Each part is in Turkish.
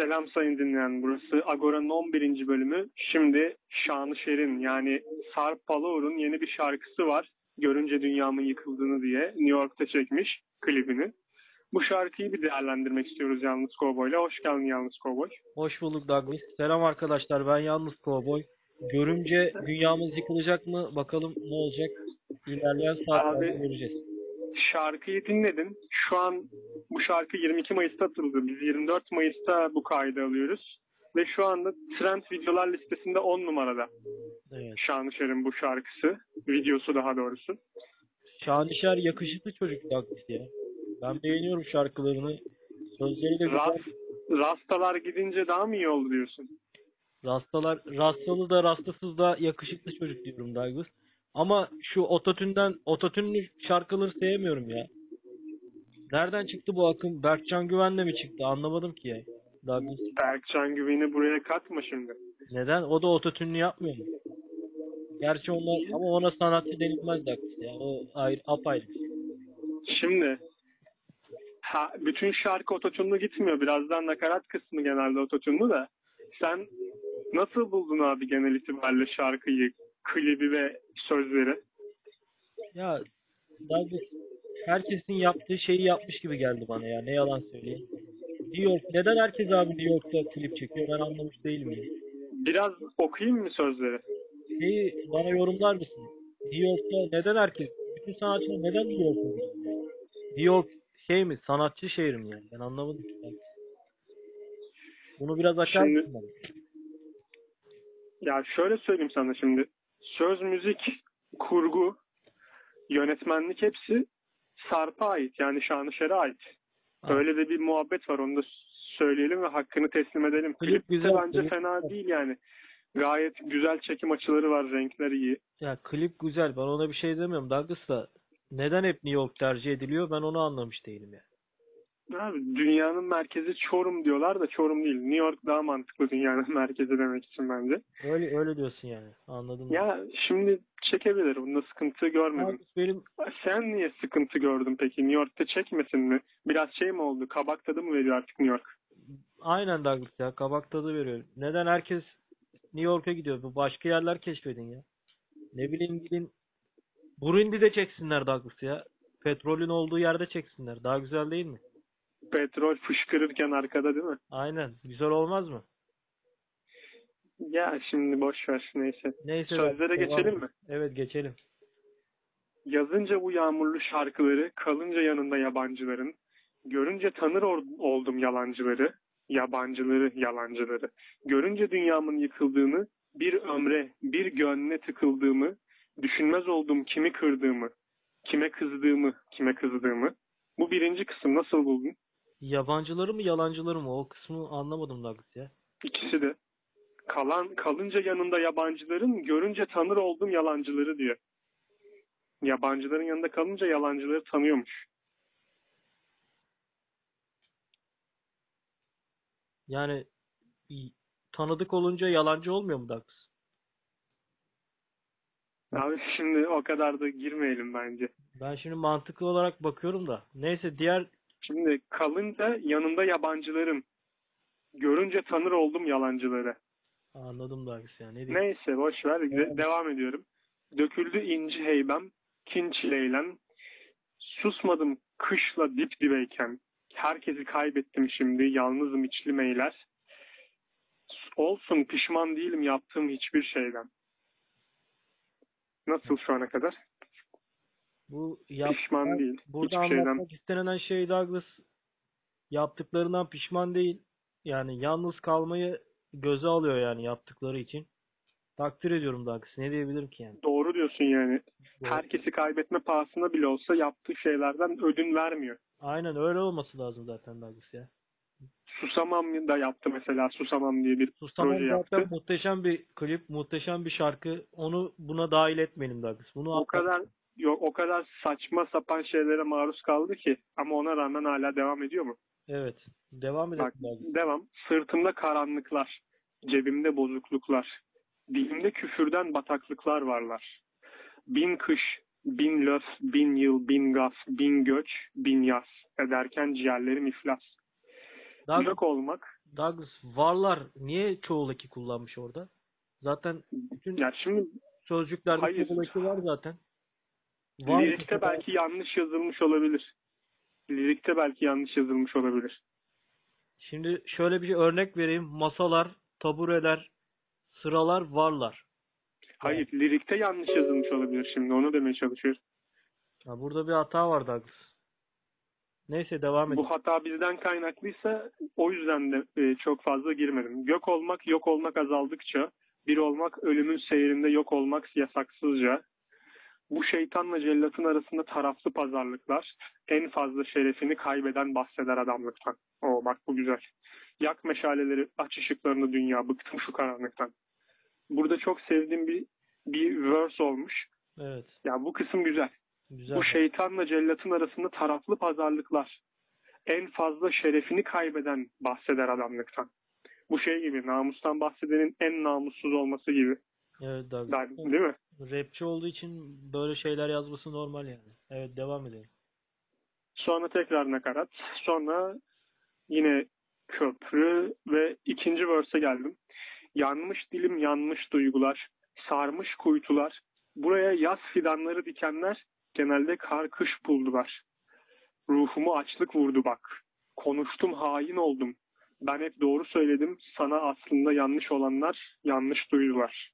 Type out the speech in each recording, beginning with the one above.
Selam sayın dinleyen, burası Agora'nın 11. bölümü. Şimdi Şanışer'in yani Sarp Palaurun yeni bir şarkısı var. Görünce Dünyamın Yıkıldığını diye New York'ta çekmiş klibini. Bu şarkıyı bir değerlendirmek istiyoruz Yalnız Kovboy'la. Hoş geldin Yalnız Kovboy. Hoş bulduk Douglas. Selam arkadaşlar, ben Yalnız Kovboy. Görünce dünyamız yıkılacak mı? Bakalım ne olacak? İlerleyen saatlerde göreceğiz. Şarkıyı dinledim. Şu an bu şarkı 22 Mayıs'ta atıldı. Biz 24 Mayıs'ta bu kaydı alıyoruz. Ve şu anda trend videolar listesinde 10 numarada. Evet. Şanışer'in bu şarkısı. Videosu daha doğrusu. Şanışer yakışıklı çocuk taklit ya. Ben beğeniyorum şarkılarını. Sözleri de güzel. Rastalar gidince daha mı iyi oldu diyorsun? Rastalı da rastasız da yakışıklı çocuk diyorum Douglas. Ama şu ototünlü şarkıları sevmiyorum ya. Nereden çıktı bu akım? Berkcan Güven'le mi çıktı? Anlamadım ki ya. Berkcan Güven'i buraya katma şimdi. Neden? O da ototünlü yapmıyor mu? Gerçi onlar, ama ona sanatçı denilmez Douglas ya. O ayrı, apayrı. Şimdi bütün şarkı ototünlü gitmiyor. Birazdan nakarat kısmı genelde ototünlü da. Sen nasıl buldun abi genel itibariyle şarkıyı, klibi ve sözleri? Ya herkesin yaptığı şeyi yapmış gibi geldi bana ya. Ne yalan söyleyeyim. New York. Neden herkes abi New York'ta klip çekiyor? Ben anlamış değil miyim? Biraz okuyayım mı sözleri? Bana yorumlar mısın? New York'ta neden herkes? Bütün sanatçılar neden New York'ta? New York şey mi? Sanatçı şehri mi yani? Ben anlamadım ki. Bunu biraz açar mısın bana? Ya şöyle söyleyeyim sana şimdi. Söz, müzik, kurgu, yönetmenlik hepsi Sarp'a ait. Yani Şanışer'e ait. Ha. Öyle de bir muhabbet var. Onu da söyleyelim ve hakkını teslim edelim. Klip güzel, bence klip fena değil yani. Gayet güzel çekim açıları var. Renkleri iyi. Ya klip güzel. Ben ona bir şey demiyorum. Douglas da neden hep New York tercih ediliyor? Ben onu anlamış değilim ya. Abi dünyanın merkezi Çorum diyorlar da Çorum değil. New York daha mantıklı dünyanın merkezi demek için bence. Öyle diyorsun yani. Anladım. Ya ben. Şimdi çekebilir. Bunda sıkıntı görmedim. Sen niye sıkıntı gördün peki? New York'ta çekmesin mi? Biraz şey mi oldu? Kabak tadı mı veriyor artık New York? Aynen Douglas ya. Kabak tadı veriyor. Neden herkes New York'a gidiyor? Bu başka yerler keşfedin ya. Ne bileyim gidin. Burundi'de çeksinler Douglas ya. Petrolün olduğu yerde çeksinler. Daha güzel değil mi? Petrol fışkırırken arkada değil mi? Aynen. Güzel olmaz mı? Ya şimdi boş ver. Neyse. Sözlere geçelim mi? Evet geçelim. Yazınca bu yağmurlu şarkıları, kalınca yanında yabancıların, görünce tanır oldum yalancıları, yalancıları. Görünce dünyamın yıkıldığını, bir ömre, bir gönle tıkıldığımı, düşünmez oldum kimi kırdığımı, kime kızdığımı. Bu birinci kısım, nasıl buldun? Yabancıları mı yalancıları mı? O kısmı anlamadım Douglas ya. İkisi de. Kalınca yanında yabancıların, görünce tanır oldum yalancıları diyor. Yabancıların yanında kalınca yalancıları tanıyormuş. Yani tanıdık olunca yalancı olmuyor mu Douglas? Abi şimdi o kadar da girmeyelim bence. Ben şimdi mantıklı olarak bakıyorum da. Neyse diğer... Şimdi kalınca yanında yabancıların, görünce tanır oldum yalancıları. Anladım Douglas ya. Neyse boş ver. Evet. Devam ediyorum. Döküldü inci heybem, kin çileylem. Susmadım kışla dip dibeyken. Herkesi kaybettim şimdi, yalnızım içli meyler. Olsun pişman değilim yaptığım hiçbir şeyden. Nasıl şu ana kadar? Bu pişman değil. Burada anlatmak istenen şey Douglas, yaptıklarından pişman değil. Yani yalnız kalmayı göze alıyor yani yaptıkları için. Takdir ediyorum Douglas. Ne diyebilirim ki yani? Doğru diyorsun yani. Doğru. Herkesi kaybetme pahasına bile olsa yaptığı şeylerden ödün vermiyor. Aynen öyle olması lazım zaten Douglas ya. Susamam da yaptı mesela. Susamam diye bir proje yaptı. Zaten muhteşem bir klip, muhteşem bir şarkı. Onu buna dahil etmeyelim Douglas. Bunu o kadar saçma sapan şeylere maruz kaldı ki, ama ona rağmen hala devam ediyor mu? Evet. Devam edelim. Bak, devam. Sırtımda karanlıklar, cebimde bozukluklar, dilimde küfürden bataklıklar varlar. Bin kış, bin löf, bin yıl, bin gaz, bin göç, bin yaz ederken ciğerlerim iflas. Yok olmak. Douglas, varlar niye çoğul eki kullanmış orada? Zaten bütün ya şimdi, sözcüklerde çoğul eki var zaten. Var lirikte belki yanlış yazılmış olabilir. Lirikte belki yanlış yazılmış olabilir. Şimdi şöyle bir örnek vereyim. Masalar, tabureler, sıralar, varlar. Hayır, lirikte yanlış yazılmış olabilir şimdi. Onu demeye çalışıyoruz. Ya burada bir hata var Douglas. Neyse devam edelim. Bu hata bizden kaynaklıysa o yüzden de çok fazla girmedim. Gök olmak, yok olmak azaldıkça, bir olmak ölümün seyrinde, yok olmak yasaksızca. Bu şeytanla cellatın arasında taraflı pazarlıklar, en fazla şerefini kaybeden bahseder adamlıktan. Oo bak bu güzel. Yak meşaleleri, aç ışıklarını dünya, bıktım şu karanlıktan. Burada çok sevdiğim bir verse olmuş. Evet. Ya bu kısım güzel. Güzel. Bu şeytanla cellatın arasında taraflı pazarlıklar, en fazla şerefini kaybeden bahseder adamlıktan. Bu şey gibi, namustan bahsedenin en namussuz olması gibi. Evet abi. Değil mi? Rapçi olduğu için böyle şeyler yazması normal yani. Evet devam edelim. Sonra tekrar nakarat. Sonra yine köprü ve ikinci verse geldim. Yanmış dilim, yanmış duygular, sarmış kuytular, buraya yaz fidanları dikenler, genelde kar kış buldular. Ruhumu açlık vurdu bak. Konuştum, hain oldum. Ben hep doğru söyledim. Sana aslında yanlış olanlar yanlış duydular.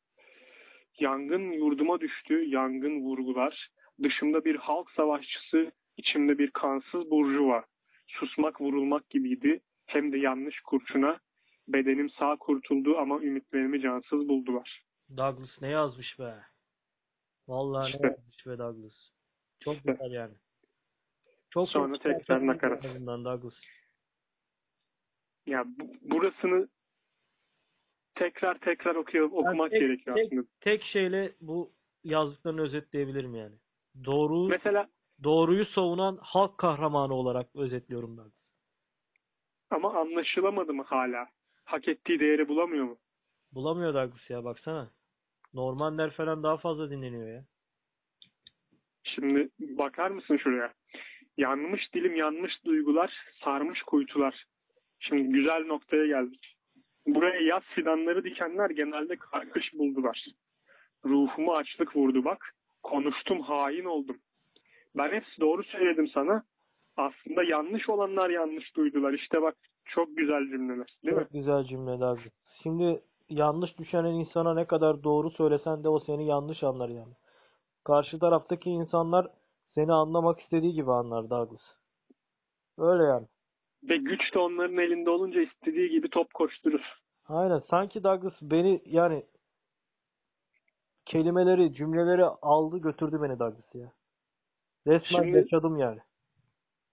Yangın yurduma düştü, yangın vurgular. Dışımda bir halk savaşçısı, içimde bir kansız burjuva. Susmak vurulmak gibiydi, hem de yanlış kurşuna. Bedenim sağ kurtuldu ama ümitlerimi cansız buldular. Douglas ne yazmış be? Vallahi işte. Ne yazmış be Douglas? Çok işte. Güzel yani. Çok sonra tekrar nakarat. Douglas. Ya burasını tekrar okumak yani gerekiyor aslında. Tek şeyle bu yazdıklarını özetleyebilirim yani. Doğruyu savunan halk kahramanı olarak özetliyorum ben. Ama anlaşılamadı mı hala? Hak ettiği değeri bulamıyor mu? Bulamıyor Douglas ya, baksana. Norm Ender falan daha fazla dinleniyor ya. Şimdi bakar mısın şuraya? Yanmış dilim, yanmış duygular, sarmış kuytular. Şimdi güzel noktaya geldik. Buraya yaz fidanları dikenler, genelde karkış buldular. Ruhumu açlık vurdu bak. Konuştum, hain oldum. Ben hepsi doğru söyledim sana. Aslında yanlış olanlar yanlış duydular. İşte bak, çok güzel cümleler. Değil mi? Çok güzel cümleler. Şimdi yanlış düşen insana ne kadar doğru söylesen de o seni yanlış anlar yani. Karşı taraftaki insanlar seni anlamak istediği gibi anlar Douglas. Öyle yani. Ve güç de onların elinde olunca istediği gibi top koşturur. Aynen. Sanki Douglas beni yani kelimeleri, cümleleri aldı götürdü beni Douglas ya. Resmen şimdi, yaşadım yani.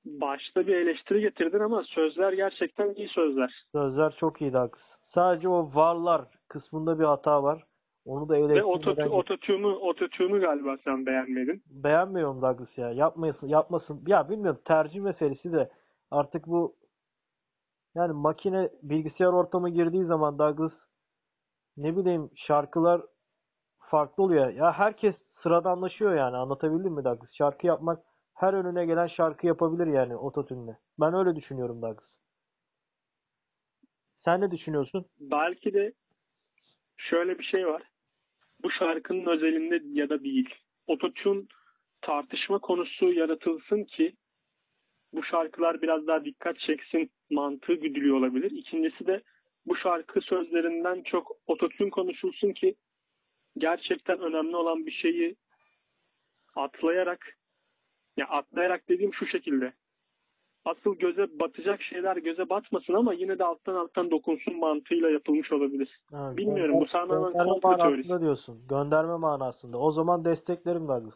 Başta bir eleştiri getirdin ama sözler gerçekten iyi sözler. Sözler çok iyi Douglas. Sadece o varlar kısmında bir hata var. Onu da eleştirmeden... Ve ototune'u galiba sen beğenmedin. Beğenmiyorum Douglas ya. Yapmasın. Ya bilmiyorum, tercih meselesi de artık bu yani makine bilgisayar ortama girdiği zaman Douglas, ne bileyim, şarkılar farklı oluyor. Ya herkes sıradanlaşıyor yani, anlatabildim mi Douglas? Şarkı yapmak, her önüne gelen şarkı yapabilir yani ototune'le. Ben öyle düşünüyorum Douglas. Sen ne düşünüyorsun? Belki de şöyle bir şey var. Bu şarkının özelinde ya da değil. Ototune tartışma konusu yaratılsın ki bu şarkılar biraz daha dikkat çeksin mantığı güdülüyor olabilir. İkincisi de bu şarkı sözlerinden çok ototune konuşulsun ki gerçekten önemli olan bir şeyi atlayarak, ya atlayarak dediğim şu şekilde. Asıl göze batacak şeyler göze batmasın ama yine de alttan dokunsun mantığıyla yapılmış olabilir. Ha, bilmiyorum, bu tamamen komplo teorisi diyorsun. Gönderme manasında. O zaman desteklerim Douglas.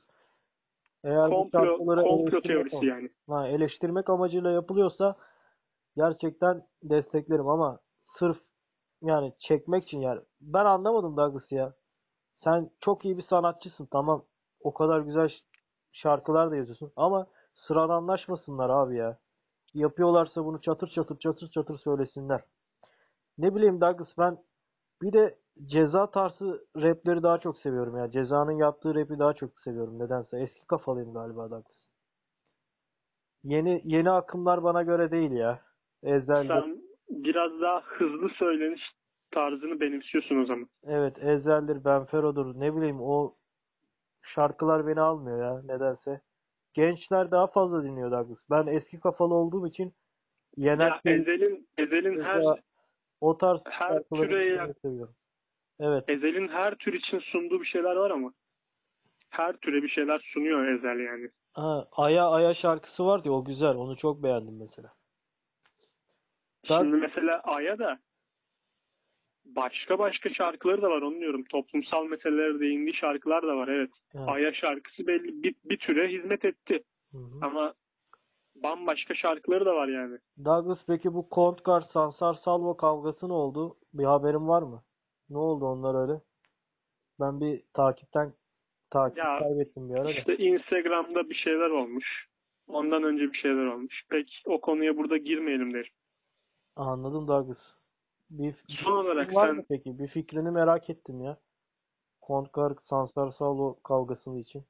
Eğer komplo teorisi yani. Ha, eleştirmek amacıyla yapılıyorsa gerçekten desteklerim ama sırf yani çekmek için yani. Ben anlamadım Douglas ya. Sen çok iyi bir sanatçısın, tamam. O kadar güzel şarkılar da yazıyorsun ama sıradanlaşmasınlar abi ya. Yapıyorlarsa bunu çatır çatır söylesinler. Ne bileyim Douglas, ben bir de Ceza tarzı rapleri daha çok seviyorum ya. Ceza'nın yaptığı rapi daha çok seviyorum nedense. Eski kafalıyım galiba Douglas. Yeni akımlar bana göre değil ya. Ezhel'de. biraz daha hızlı söyleniş tarzını benimsiyorsun o zaman. Evet, Ezhel'dir, Ben Fero'dur, ne bileyim, o şarkılar beni almıyor ya nedense. Gençler daha fazla dinliyor Douglas. Ben eski kafalı olduğum için Ezhel'in her türe seviyorum. Evet. Ezhel'in her tür için sunduğu bir şeyler var ama her türe bir şeyler sunuyor Ezhel yani. Ha, Aya şarkısı var diye, o güzel. Onu çok beğendim mesela. Şimdi mesela Aya da başka şarkıları da var, onu diyorum. Toplumsal meselelere değindiği şarkılar da var, evet. Ha. Aya şarkısı belli bir türe hizmet etti. Hı-hı. Ama bambaşka şarkıları da var yani. Douglas, peki bu Contra Sansar Salvo kavgası ne oldu? Bir haberin var mı? Ne oldu onlar öyle? Ben bir takip kaybettim bir ara. İşte Instagram'da bir şeyler olmuş. Ondan önce bir şeyler olmuş. Pek o konuya burada girmeyelim derim. Anladım Douglas. Son olarak var mı peki? Bir fikrini merak ettim ya. Contra Sansar Salvo kavgasının için.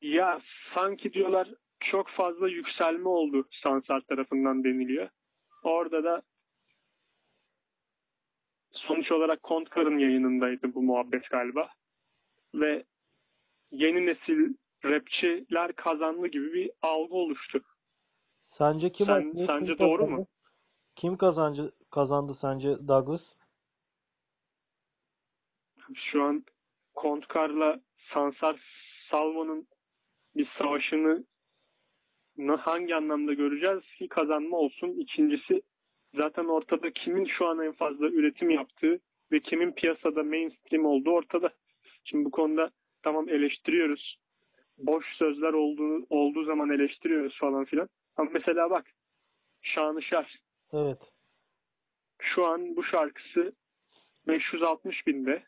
Ya sanki diyorlar çok fazla yükselme oldu Sansar tarafından deniliyor. Orada da sonuç olarak Contra'nın yayınındaydı bu muhabbet galiba. Ve yeni nesil rapçiler kazandı gibi bir algı oluştu. Sence kim haklı? Sence doğru kazandı mu? Kim kazandı sence Douglas? Şu an Contra'la Sansar Salvo'nun bir savaşını hangi anlamda göreceğiz ki? Kazanma olsun. İkincisi, zaten ortada kimin şu an en fazla üretim yaptığı ve kimin piyasada mainstream olduğu ortada. Şimdi bu konuda tamam eleştiriyoruz. Boş sözler olduğu zaman eleştiriyoruz falan filan. Ama mesela bak, Şanışer. Evet. Şu an bu şarkısı 560.000'de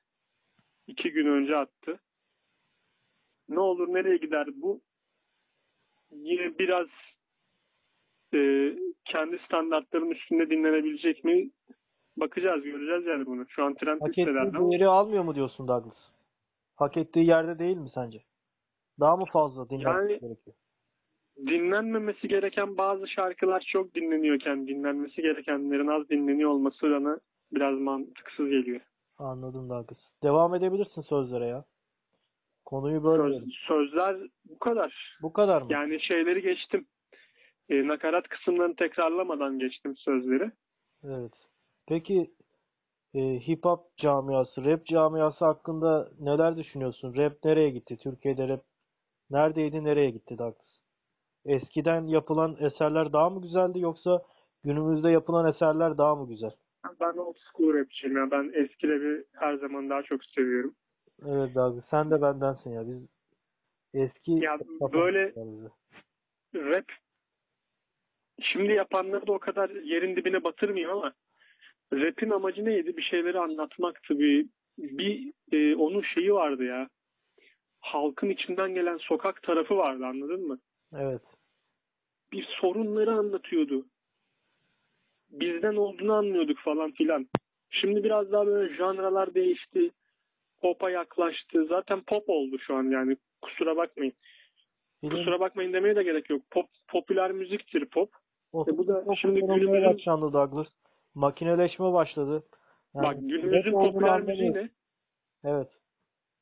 2 gün önce attı. Ne olur nereye gider bu? Yine biraz kendi standartlarının üstünde dinlenebilecek mi? Bakacağız, göreceğiz yani bunu. Şu an trend listelerden. Hak ettiği yeri almıyor mu diyorsun Douglas? Hak ettiği yerde değil mi sence? Daha mı fazla dinlenmesi gerekiyor? Dinlenmemesi gereken bazı şarkılar çok dinleniyorken dinlenmesi gerekenlerin az dinleniyor olması bana biraz mantıksız geliyor. Anladım Douglas. Devam edebilirsin sözlere ya. Konuyu böyle sözler bu kadar. Bu kadar mı? Yani şeyleri geçtim. Nakarat kısımlarını tekrarlamadan geçtim sözleri. Evet. Peki hip hop camiası, rap camiası hakkında neler düşünüyorsun? Rap nereye gitti? Türkiye'de rap neredeydi, nereye gitti Douglas? Eskiden yapılan eserler daha mı güzeldi yoksa günümüzde yapılan eserler daha mı güzel? Ben old school rapçiyim ya. Ben eski rap'i her zaman daha çok seviyorum. Evet abi, sen de bendensin ya. Biz eski ya böyle rap şimdi yapanları da o kadar yerin dibine batırmayayım ama rap'in amacı neydi? Bir şeyleri anlatmaktı. Bir onun şeyi vardı ya. Halkın içinden gelen sokak tarafı vardı, anladın mı? Evet. Bir sorunları anlatıyordu. Bizden olduğunu anlıyorduk falan filan. Şimdi biraz daha böyle janralar değişti. Pop'a yaklaştı. Zaten pop oldu şu an yani. Kusura bakmayın. Kusura bakmayın demeye de gerek yok. Popüler müziktir pop. Bu da şimdi günümüzün yaşandı Douglas. Makineleşme başladı. Yani bak, günümüzün popüler müziği ne? Evet.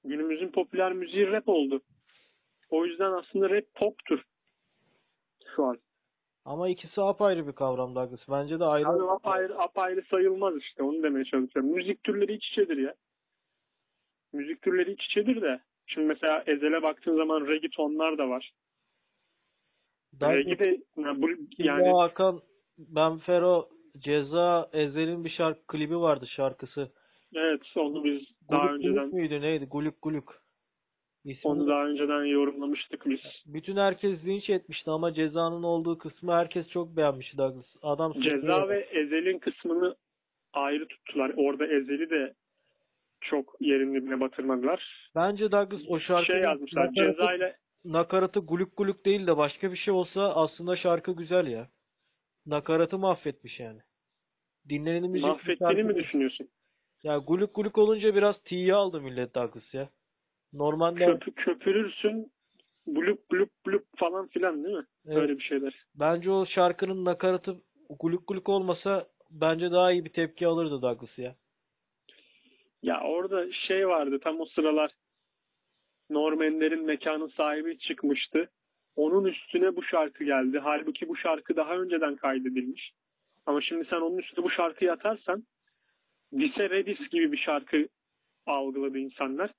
Günümüzün popüler müziği rap oldu. O yüzden aslında rap poptur şu an. Ama ikisi apayrı bir kavram Douglas. Bence de ayrı. Yani apayrı sayılmaz işte. Onu demeye çalışıyorum. Müzik türleri iç içedir ya. Müzik türleri iç içedir de. Şimdi mesela Ezhel'e baktığın zaman reggaetonlar da var. Reggae yani Hakan, Ben Fero, Ceza, Ezhel'in bir klibi vardı, şarkısı. Evet, onu biz daha önceden. Müydü neydi? Guluk. İsmini onu daha önceden yorumlamıştık biz. Bütün herkes linç etmişti ama Ceza'nın olduğu kısmı herkes çok beğenmişti Douglas. Adam Ceza ve Ezhel'in kısmını ayrı tuttular. Orada Ezhel'i de çok yerin dibine batırmadılar. Bence Douglas o şarkı yazmışlar. Nakaratı guluk değil de başka bir şey olsa aslında şarkı güzel ya. Nakaratı mahvetmiş yani. Dinleneni müzik mahvettiğini mi düşünüyorsun? Ya guluk olunca biraz tiye aldı millet Douglas ya. Normalde köpürürsün blup falan filan değil mi? Evet. Öyle bir şeyler. Bence o şarkının nakaratı Guluk guluk olmasa bence daha iyi bir tepki alırdı Douglas ya. Ya orada şey vardı, tam o sıralar Norm Ender'in mekanın sahibi çıkmıştı. Onun üstüne bu şarkı geldi. Halbuki bu şarkı daha önceden kaydedilmiş. Ama şimdi sen onun üstüne bu şarkıyı atarsan Dise Redis gibi bir şarkı algıladı insanlar.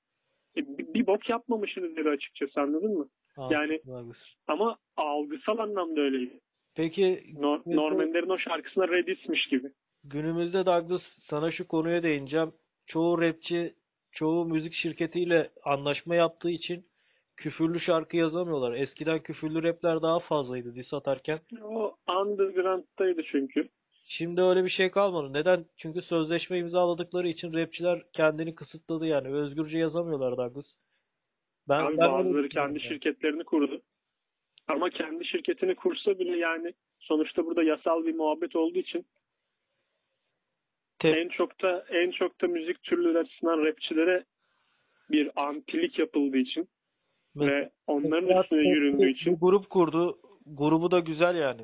Bir bok yapmamışsınız dedi açıkçası, anladın mı? Aa, yani Douglas. Ama algısal anlamda öyleydi. Peki Norm Ender'in o şarkısına Redis'miş gibi. Günümüzde Douglas, sana şu konuya değineceğim. Çoğu rapçi, çoğu müzik şirketiyle anlaşma yaptığı için küfürlü şarkı yazamıyorlar. Eskiden küfürlü rapler daha fazlaydı diss atarken. O underground'taydı çünkü. Şimdi öyle bir şey kalmadı. Neden? Çünkü sözleşme imzaladıkları için rapçiler kendini kısıtladı yani. Özgürce yazamıyorlar Douglas. Ben bazıları kendi şirketlerini kurdu. Ama kendi şirketini kursa bile yani sonuçta burada yasal bir muhabbet olduğu için en çok da müzik türleri açısından rapçilere bir antilik yapıldığı için ve onların üstüne yüründüğü için. Bir grup kurdu. Grubu da güzel yani.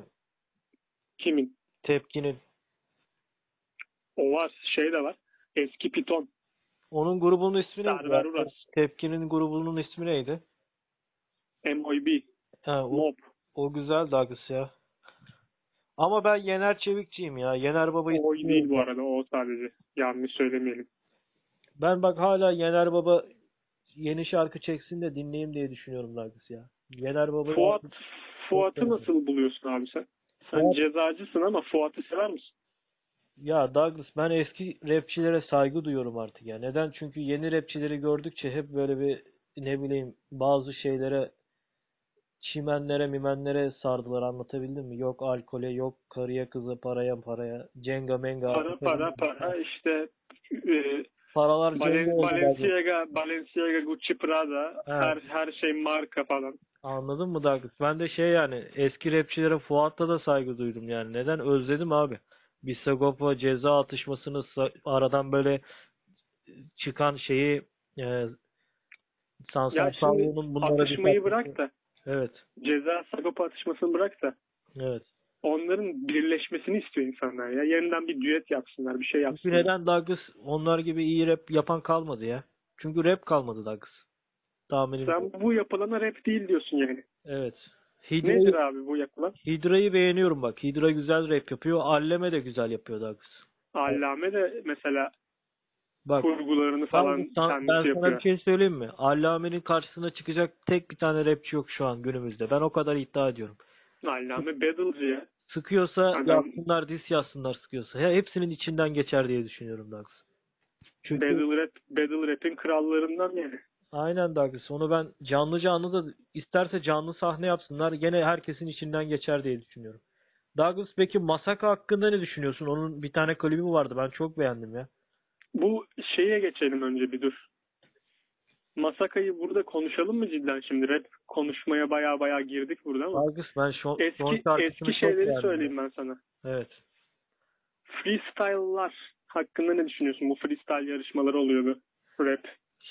Kimin? Tepkinin. O var. Şey de var. Eski Piton. Onun grubunun ismi neydi? Tepkinin grubunun ismi neydi? MOB. Ha, Mob. O güzel Douglas ya. Ama ben Yener Çevikçiyim ya. Yener Baba'yı... O değil bu arada. O sadece. Yanlış söylemeyelim. Ben bak hala Yener Baba yeni şarkı çeksin de dinleyeyim diye düşünüyorum Douglas ya. Yener Baba... Fuat'ı nasıl buluyorsun abi sen? Sen cezacısın ama Fuat'ı sever misin? Ya Douglas, ben eski rapçilere saygı duyuyorum artık ya. Neden? Çünkü yeni rapçileri gördükçe hep böyle bir ne bileyim bazı şeylere, çimenlere mimenlere sardılar, anlatabildim mi? Yok alkole, yok karıya kıza, paraya, cenga menga. Para işte. Paralar Balenciaga, Gucci, Prada, her şey marka falan. Anladın mı Douglas? Ben de şey yani eski rapçilere Fuat'ta da saygı duydum yani. Neden? Özledim abi. Bir Sagopa Ceza atışmasını, aradan böyle çıkan şeyi Sansar Salvo'nun bunlara atışmayı bırak da. Evet. Ceza Sagopa atışmasını bırak da. Evet. Onların birleşmesini istiyor insanlar ya. Yeniden bir düet yapsınlar, bir şey yapsınlar. Neden Douglas onlar gibi iyi rap yapan kalmadı ya? Çünkü rap kalmadı Douglas. Tahminim. Sen bu yapılana rap değil diyorsun yani. Evet. Nedir abi bu yapılan? Hidra'yı beğeniyorum bak. Hidra güzel rap yapıyor. Allame de güzel yapıyor Douglas. Allame de mesela bak, kurgularını falan kendisi yapıyor. Ben sana bir şey söyleyeyim mi? Allame'nin karşısına çıkacak tek bir tane rapçi yok şu an günümüzde. Ben o kadar iddia ediyorum. Allame battle'cı ya. Sıkıyorsa yapsınlar, diss yazsınlar sıkıyorsa. Hepsinin içinden geçer diye düşünüyorum Douglas. Çünkü... Battle rap'in krallarından yani. Aynen Douglas. Onu ben canlı da isterse canlı sahne yapsınlar. Gene herkesin içinden geçer diye düşünüyorum. Douglas, peki Massaka hakkında ne düşünüyorsun? Onun bir tane klibi vardı. Ben çok beğendim ya. Bu şeye geçelim önce bir dur. Massaka'yı burada konuşalım mı cidden şimdi? Rap konuşmaya baya girdik burada ama. Douglas, ben eski şeyleri söyleyeyim ben sana. Evet. Freestyle'lar hakkında ne düşünüyorsun? Bu freestyle yarışmaları oluyordu. Rap.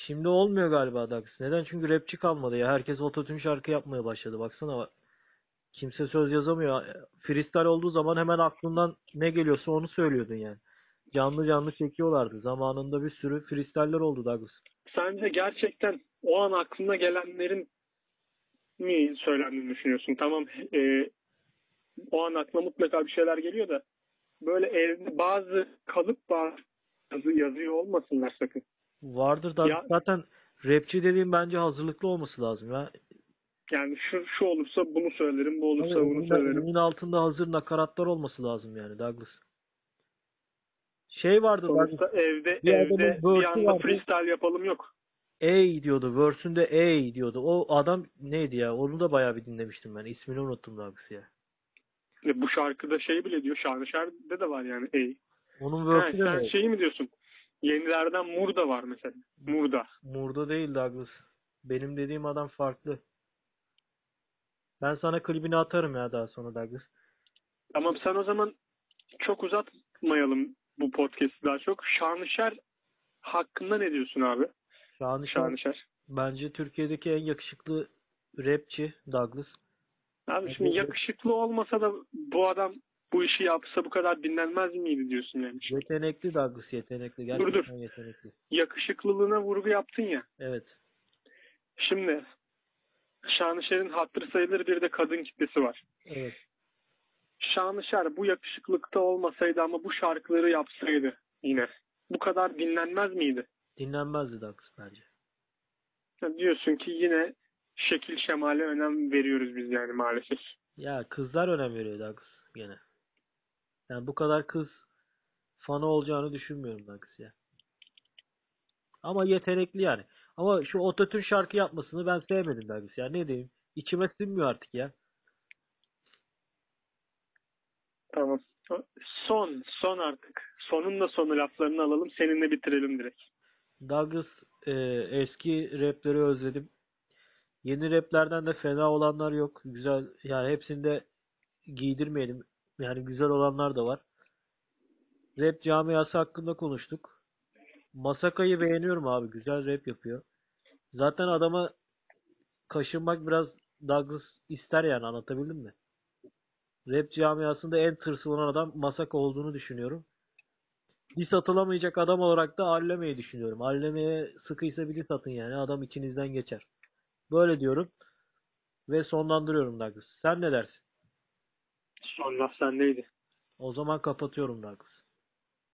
Şimdi olmuyor galiba Douglas. Neden? Çünkü rapçi kalmadı ya. Herkes ototune şarkı yapmaya başladı. Baksana. Kimse söz yazamıyor. Freestyle olduğu zaman hemen aklından ne geliyorsa onu söylüyordun yani. Canlı çekiyorlardı. Zamanında bir sürü freestyle'ler oldu Douglas. Sence gerçekten o an aklına gelenlerin mi söylendiğini düşünüyorsun? Tamam. O an aklına mutlaka bir şeyler geliyor da böyle bazı kalıp yazıyor olmasınlar sakın. Vardır da ya, zaten rapçi dediğim bence hazırlıklı olması lazım ya. Yani şu olursa bunu söylerim, bu olursa yani bunu söylerim. Bunun altında hazır nakaratlar olması lazım yani Douglas. Şey vardı Douglas. Evde bir anda freestyle yapalım yok. Ey diyordu. Verse'ünde ey diyordu. O adam neydi ya? Onu da bayağı bir dinlemiştim ben. İsmini unuttum Douglas ya. Ya bu şarkıda şey bile diyor. Şanışer'de de var yani ey. Onun verse'ü de sen şeyi mi diyorsun? Yenilerden Murda var mesela. Murda değil Douglas. Benim dediğim adam farklı. Ben sana klibini atarım ya daha sonra Douglas. Tamam, sen o zaman çok uzatmayalım bu podcast'i daha çok. Şanışer hakkında ne diyorsun abi? Şanışer. Bence Türkiye'deki en yakışıklı rapçi Douglas. Abi şimdi yakışıklı olmasa da bu adam bu işi yapsa bu kadar dinlenmez miydi diyorsun yani. Yetenekli Douglas, yetenekli. Gerçekten dur. Yetenekli. Yakışıklılığına vurgu yaptın ya. Evet. Şimdi Şanışer'in hatırı sayılır bir de kadın kitlesi var. Evet. Şanışer bu yakışıklıkta olmasaydı ama bu şarkıları yapsaydı yine bu kadar dinlenmez miydi? Dinlenmezdi Douglas bence. Yani diyorsun ki yine şekil şemale önem veriyoruz biz yani maalesef. Ya kızlar önem veriyor Douglas gene. Yani bu kadar kız fanı olacağını düşünmüyorum Douglas ya. Ama yetenekli yani. Ama şu ototür şarkı yapmasını ben sevmedim Douglas ya. Ne diyeyim? İçime sinmiyor artık ya. Tamam. Son artık. Sonun da sonu laflarını alalım. Seninle bitirelim direkt. Douglas eski rapleri özledim. Yeni raplerden de fena olanlar yok. Güzel yani, hepsini de giydirmeyelim. Yani güzel olanlar da var. Rap camiası hakkında konuştuk. Massaka'yı beğeniyorum abi. Güzel rap yapıyor. Zaten adama kaşınmak biraz Douglas ister yani, anlatabildim mi? Rap camiasında en tırsılan adam Massaka olduğunu düşünüyorum. Diss atılamayacak adam olarak da Allame'yi düşünüyorum. Allame'ye sıkıysa bir diss atın yani. Adam içinizden geçer. Böyle diyorum. Ve sonlandırıyorum Douglas. Sen ne dersin? Son laf sendeydi. O zaman kapatıyorum Douglas.